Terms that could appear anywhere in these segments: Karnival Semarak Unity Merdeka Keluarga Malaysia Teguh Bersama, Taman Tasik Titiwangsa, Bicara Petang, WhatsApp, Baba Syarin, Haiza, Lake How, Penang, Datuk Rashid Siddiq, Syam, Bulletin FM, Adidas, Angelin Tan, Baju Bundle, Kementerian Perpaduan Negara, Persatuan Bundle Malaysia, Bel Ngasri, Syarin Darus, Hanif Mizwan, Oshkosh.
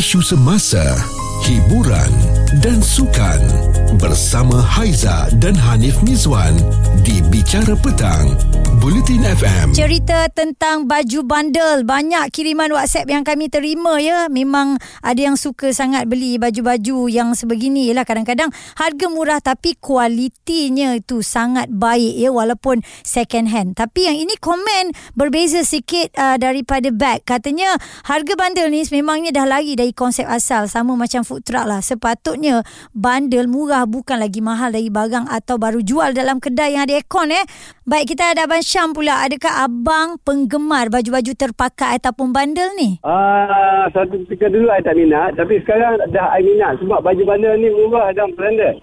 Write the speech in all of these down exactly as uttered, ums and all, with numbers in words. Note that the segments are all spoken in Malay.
isu semasa, hiburan dan sukan bersama Haiza dan Hanif Mizwan di Bicara Petang, Bulletin F M. Cerita tentang baju bundle, banyak kiriman WhatsApp yang kami terima ya. Memang ada yang suka sangat beli baju-baju yang sebegini. Yelah, kadang-kadang harga murah tapi kualitinya itu sangat baik ya, walaupun second hand. Tapi yang ini komen berbeza sikit uh, daripada bag. Katanya harga bundle ni memangnya dah lari dari konsep asal, sama macam food truck lah. Sepatutnya bundle murah, bukan lagi mahal dari barang atau baru jual dalam kedai yang ada aircon eh. Baik, kita ada Abang Syam pula. Adakah abang penggemar baju-baju terpakai ataupun bundle ni? Ah, satu ketika dulu saya tak minat, tapi sekarang dah saya minat sebab baju bundle ni murah dan branded.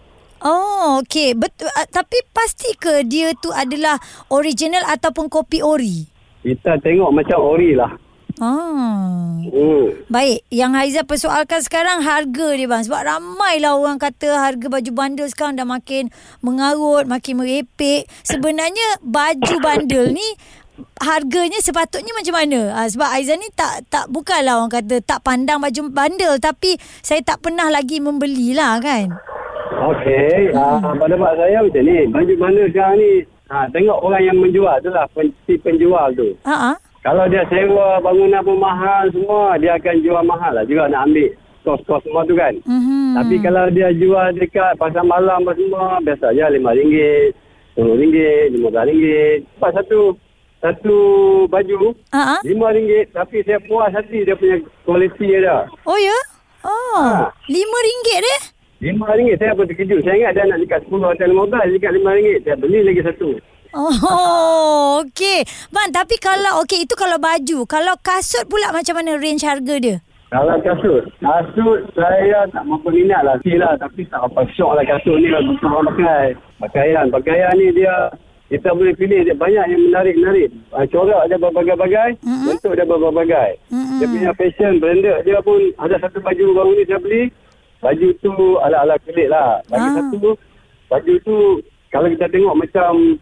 Oh, okey. Betul. Tapi pasti ke dia tu adalah original ataupun kopi ori? Kita tengok macam ori lah. Ah. Hmm. Baik, yang Haiza persoalkan sekarang harga dia bang. Sebab ramailah orang kata harga baju bundle sekarang dah makin mengarut, makin merepek. Sebenarnya baju bundle ni harganya sepatutnya macam mana? Ha, sebab Haiza ni tak tak bukanlah orang kata tak pandang baju bundle, tapi saya tak pernah lagi membelilah kan. Okey, hmm. uh, pendapat saya macam ni. Baju bundle sekarang ni ha, tengok orang yang menjual tu lah, si penjual tu. Ha-ha. Kalau dia sewa bangunan pun mahal semua, dia akan jual mahal lah juga nak ambil kos-kos semua tu kan. Mm-hmm. Tapi kalau dia jual dekat pasar malam semua, biasa je lima ringgit, sepuluh ringgit, lima belas ringgit. Sebab satu, satu baju, uh-huh. lima ringgit. Tapi saya puas hati dia punya kualiti dia. Oh ya? Oh, ha. lima ringgit dia? lima ringgit. Saya pun terkejut. Saya ingat dia nak dekat sepuluh atau lima belas, dekat lima ringgit. Saya beli lagi satu. Oh, okey. Bang, tapi kalau, okey, itu kalau baju. Kalau kasut pula macam mana range harga dia? Kalau kasut, kasut saya tak mampu minat lah. Silah, tapi tak apa syok lah kasut ni lah. Bukan orang pakai. Pakaian, pakaian ni dia, kita boleh pilih dia banyak yang menarik-menarik. Corak dia berbagai-bagai, mm-hmm. bentuk dia berbagai-bagai. Mm-hmm. Dia punya fashion, branded dia pun. Ada satu baju baru ni saya beli. Baju tu ala-ala kulit lah. Bagi ah. satu, baju tu kalau kita tengok macam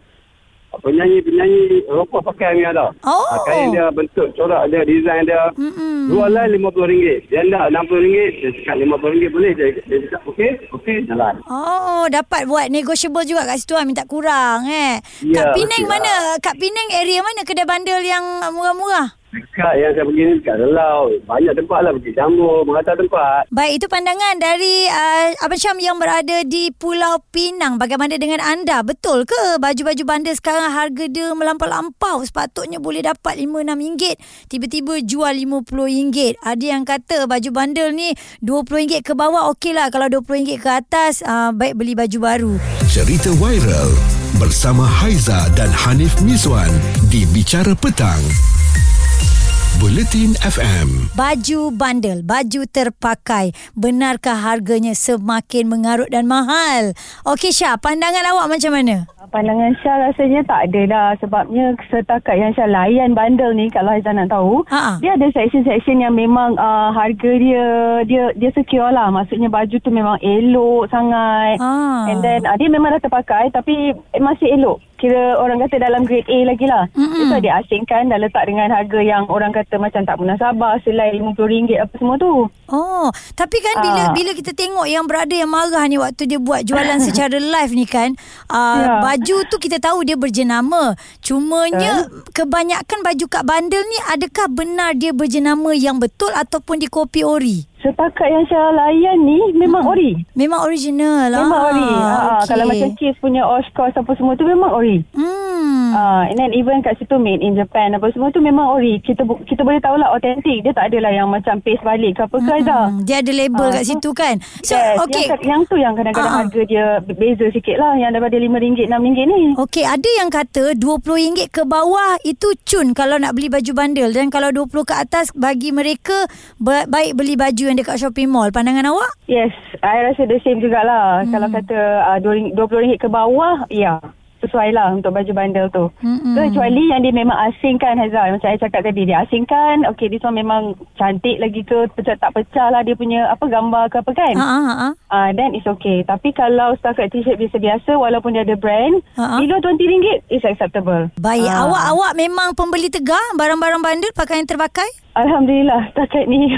penyanyi-penyanyi Eropah pakai ni ada. Oh. Kain dia, bentuk corak dia, design dia. Mm-mm. Dua lain lima puluh ringgit. Dia nak enam puluh ringgit, dia cakap lima puluh ringgit boleh. Dia, dia cakap okey, okey, jalan. Oh, dapat buat negotiable juga kat situ lah, minta kurang eh. Yeah, kat Penang okay, mana? Lah. Kat Penang area mana kedai bandel yang murah-murah? Dekat yang saya pergi ni, dekat Relau. Banyak tempat lah, pergi Jambur, merata tempat. Baik, itu pandangan dari uh, Abang Syam yang berada di Pulau Pinang. Bagaimana dengan anda? Betul ke baju-baju bandar sekarang harga dia melampau-lampau? Sepatutnya boleh dapat lima puluh enam ringgit. Tiba-tiba jual lima puluh ringgit. Ada yang kata baju bandar ni dua puluh ringgit ke bawah okey lah. Kalau dua puluh ringgit ke atas, uh, baik beli baju baru. Cerita viral bersama Haiza dan Hanif Mizwan di Bicara Petang. Bulletin F M. Baju bundle, baju terpakai, benarkah harganya semakin mengarut dan mahal? Okey Syah, pandangan awak macam mana? Pandangan Syah rasanya tak ada dah. Sebabnya setakat yang Syah layan bundle ni, kalau Haizan nak tahu, ha-ha. Dia ada section-section yang memang uh, harga dia, dia dia secure lah. Maksudnya baju tu memang elok sangat, ha. And then uh, dia memang dah terpakai tapi masih elok. Kira orang kata dalam grade A lagi lah. Mm-hmm. Itu dia asingkan dan letak dengan harga yang orang kata macam tak munasabah, selai lima puluh ringgit apa semua tu. Oh, tapi kan bila Aa. bila kita tengok yang berada yang marah ni waktu dia buat jualan secara live ni kan, uh, yeah. baju tu kita tahu dia berjenama. Cumanya yeah. kebanyakan baju kat bandel ni, adakah benar dia berjenama yang betul ataupun di kopi ori? Setakat yang saya layan ni memang hmm. ori. Memang original lah. Memang ori. Ah, okay. Kalau macam case punya Oshkosh apa semua tu memang ori. Hmm. Ah, and then even kat situ made in Japan apa semua tu memang ori. Kita kita boleh tahulah authentic. Dia tak adalah yang macam paste balik ke apa ke dah. Hmm. Dia ada label ah, kat so, situ kan. So yes, okey. Yang, yang tu yang kadang-kadang ah. harga dia beza sikit lah yang daripada lima ringgit, enam ringgit ni. Okey, ada yang kata dua puluh ringgit ke bawah itu cun kalau nak beli baju bundle, dan kalau dua puluh ke atas bagi mereka baik beli baju yang dekat shopping mall. Pandangan awak? Yes, saya rasa the same jugalah. Hmm. Kalau kata uh, dua puluh ringgit ke bawah, ya, sesuai lah untuk baju bandel tu. Hmm. Kecuali yang dia memang asingkan, Hazal. Macam saya cakap tadi, dia asingkan. Okay, dia semua memang cantik lagi ke, pecah tak pecah lah dia punya apa gambar ke apa kan. Then uh-huh, uh-huh. uh, it's okay. Tapi kalau setakat t-shirt biasa-biasa, walaupun dia ada brand, uh-huh. below twenty ringgit, it's acceptable. Baik, uh. awak-awak memang pembeli tegar barang-barang bandel, pakaian terpakai? Alhamdulillah, setakat ni.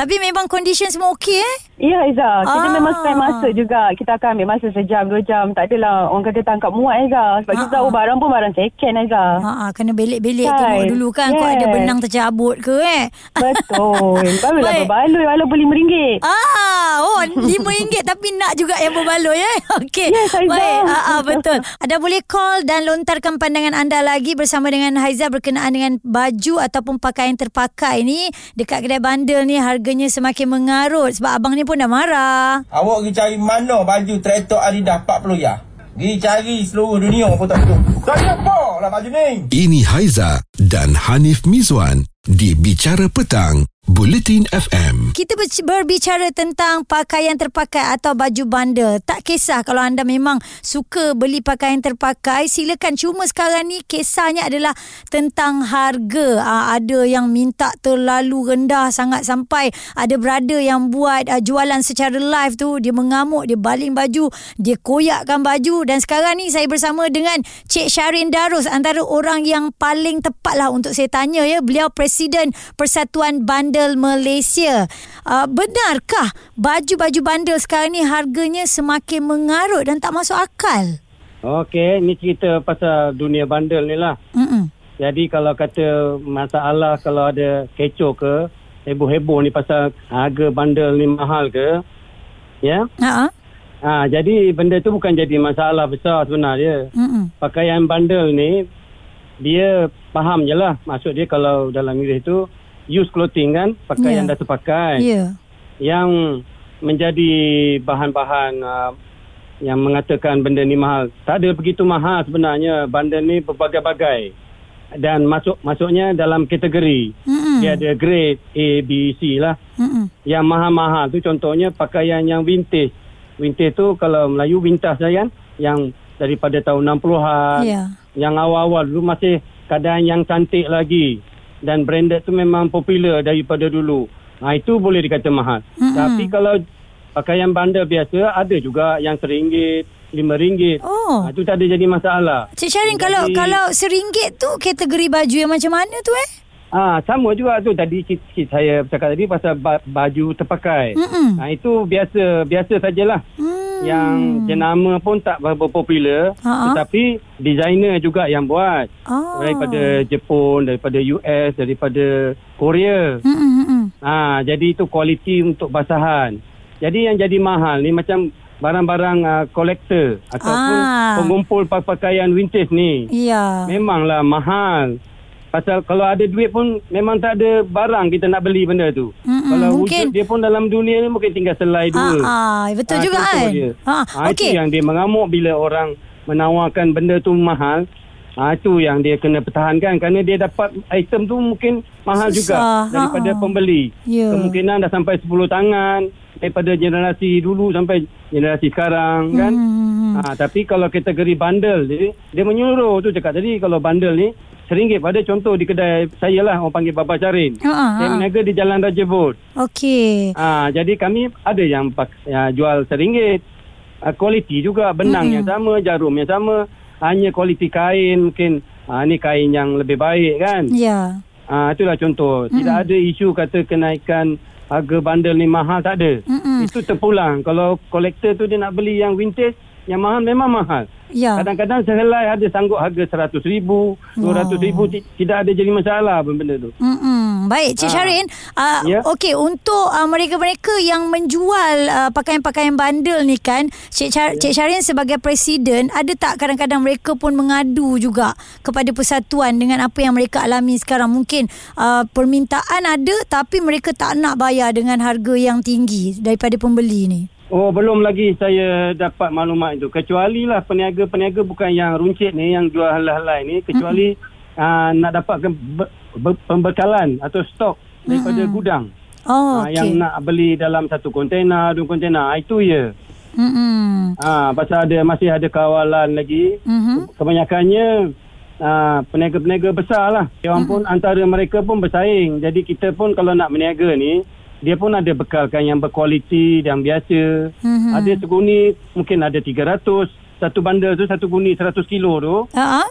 Tapi memang condition semua okey eh? Ya, Haiza. Kita ah. memang spend masa juga. Kita akan ambil masa sejam, dua jam. Tak adalah orang kata tangkap muat, Haiza. Sebab ah, kita tahu ah. barang pun barang second, Haiza. Ah, ah. Kena belik-belik tengok dulu kan. Yes. Kau ada benang tercabut ke eh? Betul. Barulah berbaloi. Walau berlima ringgit. Ah, oh, lima ringgit tapi nak juga yang berbaloi eh? Okey. Yes, Haiza. Baik. Ah, ah, betul. Anda boleh call dan lontarkan pandangan anda lagi bersama dengan Haiza berkenaan dengan baju ataupun pakaian terpakai ni. Dekat kedai bandel ni harga semakin mengarut sebab abang ni pun dah marah. Awak pergi cari mana baju traktor Adidas empat puluh ya? Pergi cari seluruh dunia pun tak betul. Kenapa lah baju ni? Ini Haiza dan Hanif Mizwan di Bicara Petang, Bulletin F M. Kita berbicara tentang pakaian terpakai atau baju bundle. Tak kisah kalau anda memang suka beli pakaian terpakai, silakan. Cuma sekarang ni kisahnya adalah tentang harga. Aa, ada yang minta terlalu rendah sangat sampai ada brother yang buat aa, jualan secara live tu. Dia mengamuk, dia baling baju, dia koyakkan baju. Dan sekarang ni saya bersama dengan Cik Syarin Darus, antara orang yang paling tepatlah untuk saya tanya ya. Beliau Presiden Persatuan Bundle Malaysia. Uh, benarkah baju-baju bandel sekarang ni harganya semakin mengarut dan tak masuk akal? Okey, ni cerita pasal dunia bandel ni lah. Mm-mm. Jadi kalau kata masalah kalau ada kecoh ke, heboh-heboh ni pasal harga bandel ni mahal ke, ya? Yeah? Ha, jadi benda tu bukan jadi masalah besar sebenarnya. Mm-mm. Pakaian bandel ni, dia faham je lah. Maksud dia kalau dalam Inggeris tu, used clothing kan, pakaian yeah. dah terpakai. Yeah. Yang menjadi bahan-bahan uh, yang mengatakan benda ni mahal. Tak ada begitu mahal sebenarnya. Benda ni berbagai-bagai. Dan masuk masuknya dalam kategori. Mm-mm. Dia ada grade A, B, C lah. Mm-mm. Yang mahal-mahal tu contohnya pakaian yang vintage. Vintage tu kalau Melayu vintage lah kan. Yang daripada tahun enam puluhan. Yeah. Yang awal-awal dulu masih keadaan yang cantik lagi. Dan branded tu memang popular daripada dulu. Nah, itu boleh dikata mahal. Mm-hmm. Tapi kalau pakaian bandar biasa, ada juga yang seringgit, lima ringgit. Oh. Nah, itu tak ada jadi masalah. Cik Syarin, jadi, kalau kalau seringgit tu kategori baju yang macam mana tu eh? Ah, sama juga tu. Tadi cik, cik saya cakap tadi pasal baju terpakai. Mm-hmm. Nah, itu biasa, biasa sajalah. Mm. Yang jenama pun tak berpopular. Ha-ha. Tetapi designer juga yang buat. Oh. Daripada Jepun, daripada U S, daripada Korea. Ha, jadi itu kualiti untuk basahan. Jadi yang jadi mahal ni macam barang-barang uh, kolektor ataupun ah. pengumpul pakaian vintage ni. Ya. Memanglah mahal. Pasal kalau ada duit pun memang tak ada barang kita nak beli benda tu. Mm-mm, kalau mungkin wujud dia pun dalam dunia ni mungkin tinggal selai dua. Ha, betul ha, juga kan. Ha, ha, okay. Itu yang dia mengamuk bila orang menawarkan benda tu mahal. Ha, itu yang dia kena pertahankan kerana dia dapat item tu mungkin mahal susah juga daripada ha, pembeli. Yeah. Kemungkinan dah sampai sepuluh tangan daripada generasi dulu sampai generasi sekarang kan. Mm. Ha, tapi kalau kategori bundle dia, dia menyuruh tu cakap tadi kalau bundle ni seringgit pada contoh di kedai saya lah, orang panggil Baba Syarin. Uh, uh, saya meniaga di Jalan Raja Bot. Okey. Ah, jadi kami ada yang ya, jual seringgit. Ah, kualiti juga, benang mm-hmm. yang sama, jarum yang sama. Hanya kualiti kain mungkin. Ah, ni kain yang lebih baik kan. Ya. Yeah. Ah, itulah contoh. Mm-hmm. Tidak ada isu kata kenaikan harga bandel ni mahal, tak ada. Mm-hmm. Itu terpulang. Kalau kolektor tu dia nak beli yang vintage, yang mahal memang mahal. Ya. Kadang-kadang sehelai ada sanggup harga seratus ribu, dua ratus ribu, tidak ada jadi masalah benda tu. Mm-mm. Baik, Cik ha. Syarin. Uh, yeah. Okey, untuk uh, mereka-mereka yang menjual uh, pakaian-pakaian bandel ni kan, Cik, Char- yeah. Cik Syarin sebagai presiden, ada tak kadang-kadang mereka pun mengadu juga kepada persatuan dengan apa yang mereka alami sekarang? Mungkin uh, permintaan ada tapi mereka tak nak bayar dengan harga yang tinggi daripada pembeli ni. Oh, belum lagi saya dapat maklumat itu. Kecuali lah peniaga-peniaga bukan yang runcit ni, yang jual halai-halai ni. Kecuali mm-hmm. uh, nak dapatkan be- be- pembekalan atau stok daripada mm-hmm. gudang. Oh, uh, okay. Yang nak beli dalam satu kontena, dua kontena. Itu ya. Mm-hmm. Uh, pasal ada, masih ada kawalan lagi. Mm-hmm. Kebanyakannya uh, peniaga-peniaga besar lah. Orang mm-hmm. pun antara mereka pun bersaing. Jadi kita pun kalau nak meniaga ni, dia pun ada bekalkan yang berkualiti, yang biasa. Mm-hmm. Ada seguni, mungkin ada tiga ratus. Satu bandel tu, satu guni seratus kilo tu. Uh-huh.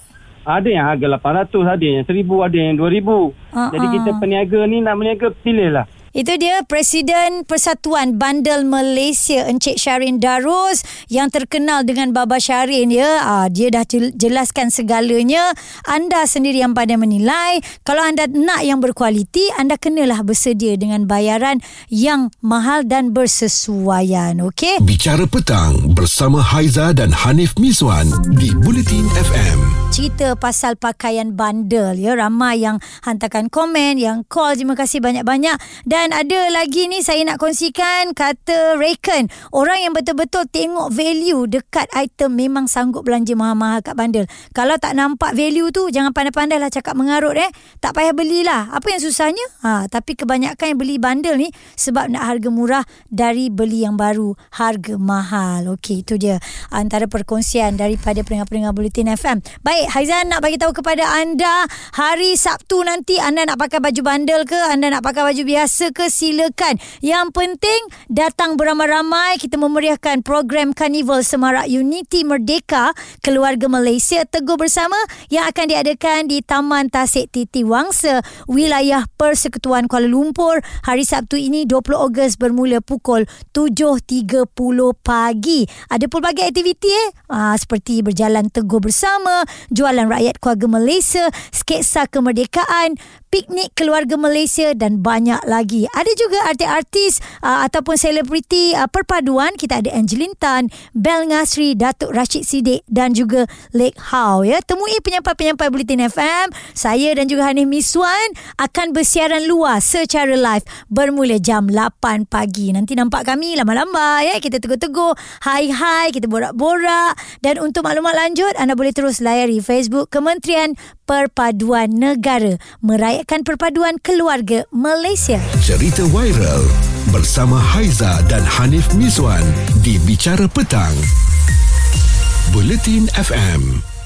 Ada yang harga lapan ratus, ada yang seribu, ada yang dua ribu. Uh-huh. Jadi kita peniaga ni nak meniaga, pilihlah. Itu dia Presiden Persatuan Bundle Malaysia Encik Syarin Darus yang terkenal dengan Baba Syarin ya. Ah, dia dah jelaskan segalanya. Anda sendiri yang pandai menilai. Kalau anda nak yang berkualiti, anda kenalah bersedia dengan bayaran yang mahal dan bersesuaian. Okey. Bicara Petang bersama Haiza dan Hanif Mizwan di Bulletin F M. Cerita pasal pakaian bundle ya, ramai yang hantarkan komen, yang call, terima kasih banyak-banyak. Dan Dan ada lagi ni saya nak kongsikan, kata Reckon, orang yang betul-betul tengok value dekat item memang sanggup belanja mahal-mahal kat bundle. Kalau tak nampak value tu, jangan pandai-pandailah cakap mengarut eh. Tak payah belilah. Apa yang susahnya? Ha, tapi kebanyakan yang beli bundle ni sebab nak harga murah dari beli yang baru, harga mahal. Okey, itu dia antara perkongsian daripada pendengar-pendengar Bulletin F M. Baik, Haizan nak bagi tahu kepada anda, hari Sabtu nanti anda nak pakai baju bundle ke, anda nak pakai baju biasa ke, silakan. Yang penting datang beramai-ramai, kita memeriahkan program Karnival Semarak Unity Merdeka Keluarga Malaysia Teguh Bersama yang akan diadakan di Taman Tasik Titiwangsa, wilayah Persekutuan Kuala Lumpur hari Sabtu ini dua puluh Ogos bermula pukul tujuh tiga puluh pagi. Ada pelbagai aktiviti eh ha, seperti berjalan Teguh Bersama, jualan rakyat keluarga Malaysia, sketsa kemerdekaan, piknik keluarga Malaysia dan banyak lagi. Ada juga artis-artis uh, ataupun selebriti uh, perpaduan. Kita ada Angelin Tan, Bel Ngasri, Datuk Rashid Siddiq dan juga Lake How ya. Temui penyampai-penyampai Bulletin F M. Saya dan juga Hanif Mizwan akan bersiaran luar secara live bermula jam lapan pagi. Nanti nampak kami lama-lama ya. Kita tegur-tegur, hai-hai, kita borak-borak. Dan untuk maklumat lanjut, anda boleh terus layari Facebook Kementerian Perpaduan Negara meraih akan perpaduan keluarga Malaysia. Cerita viral bersama Haiza dan Hanif Mizwan di Bicara Petang Bulletin F M.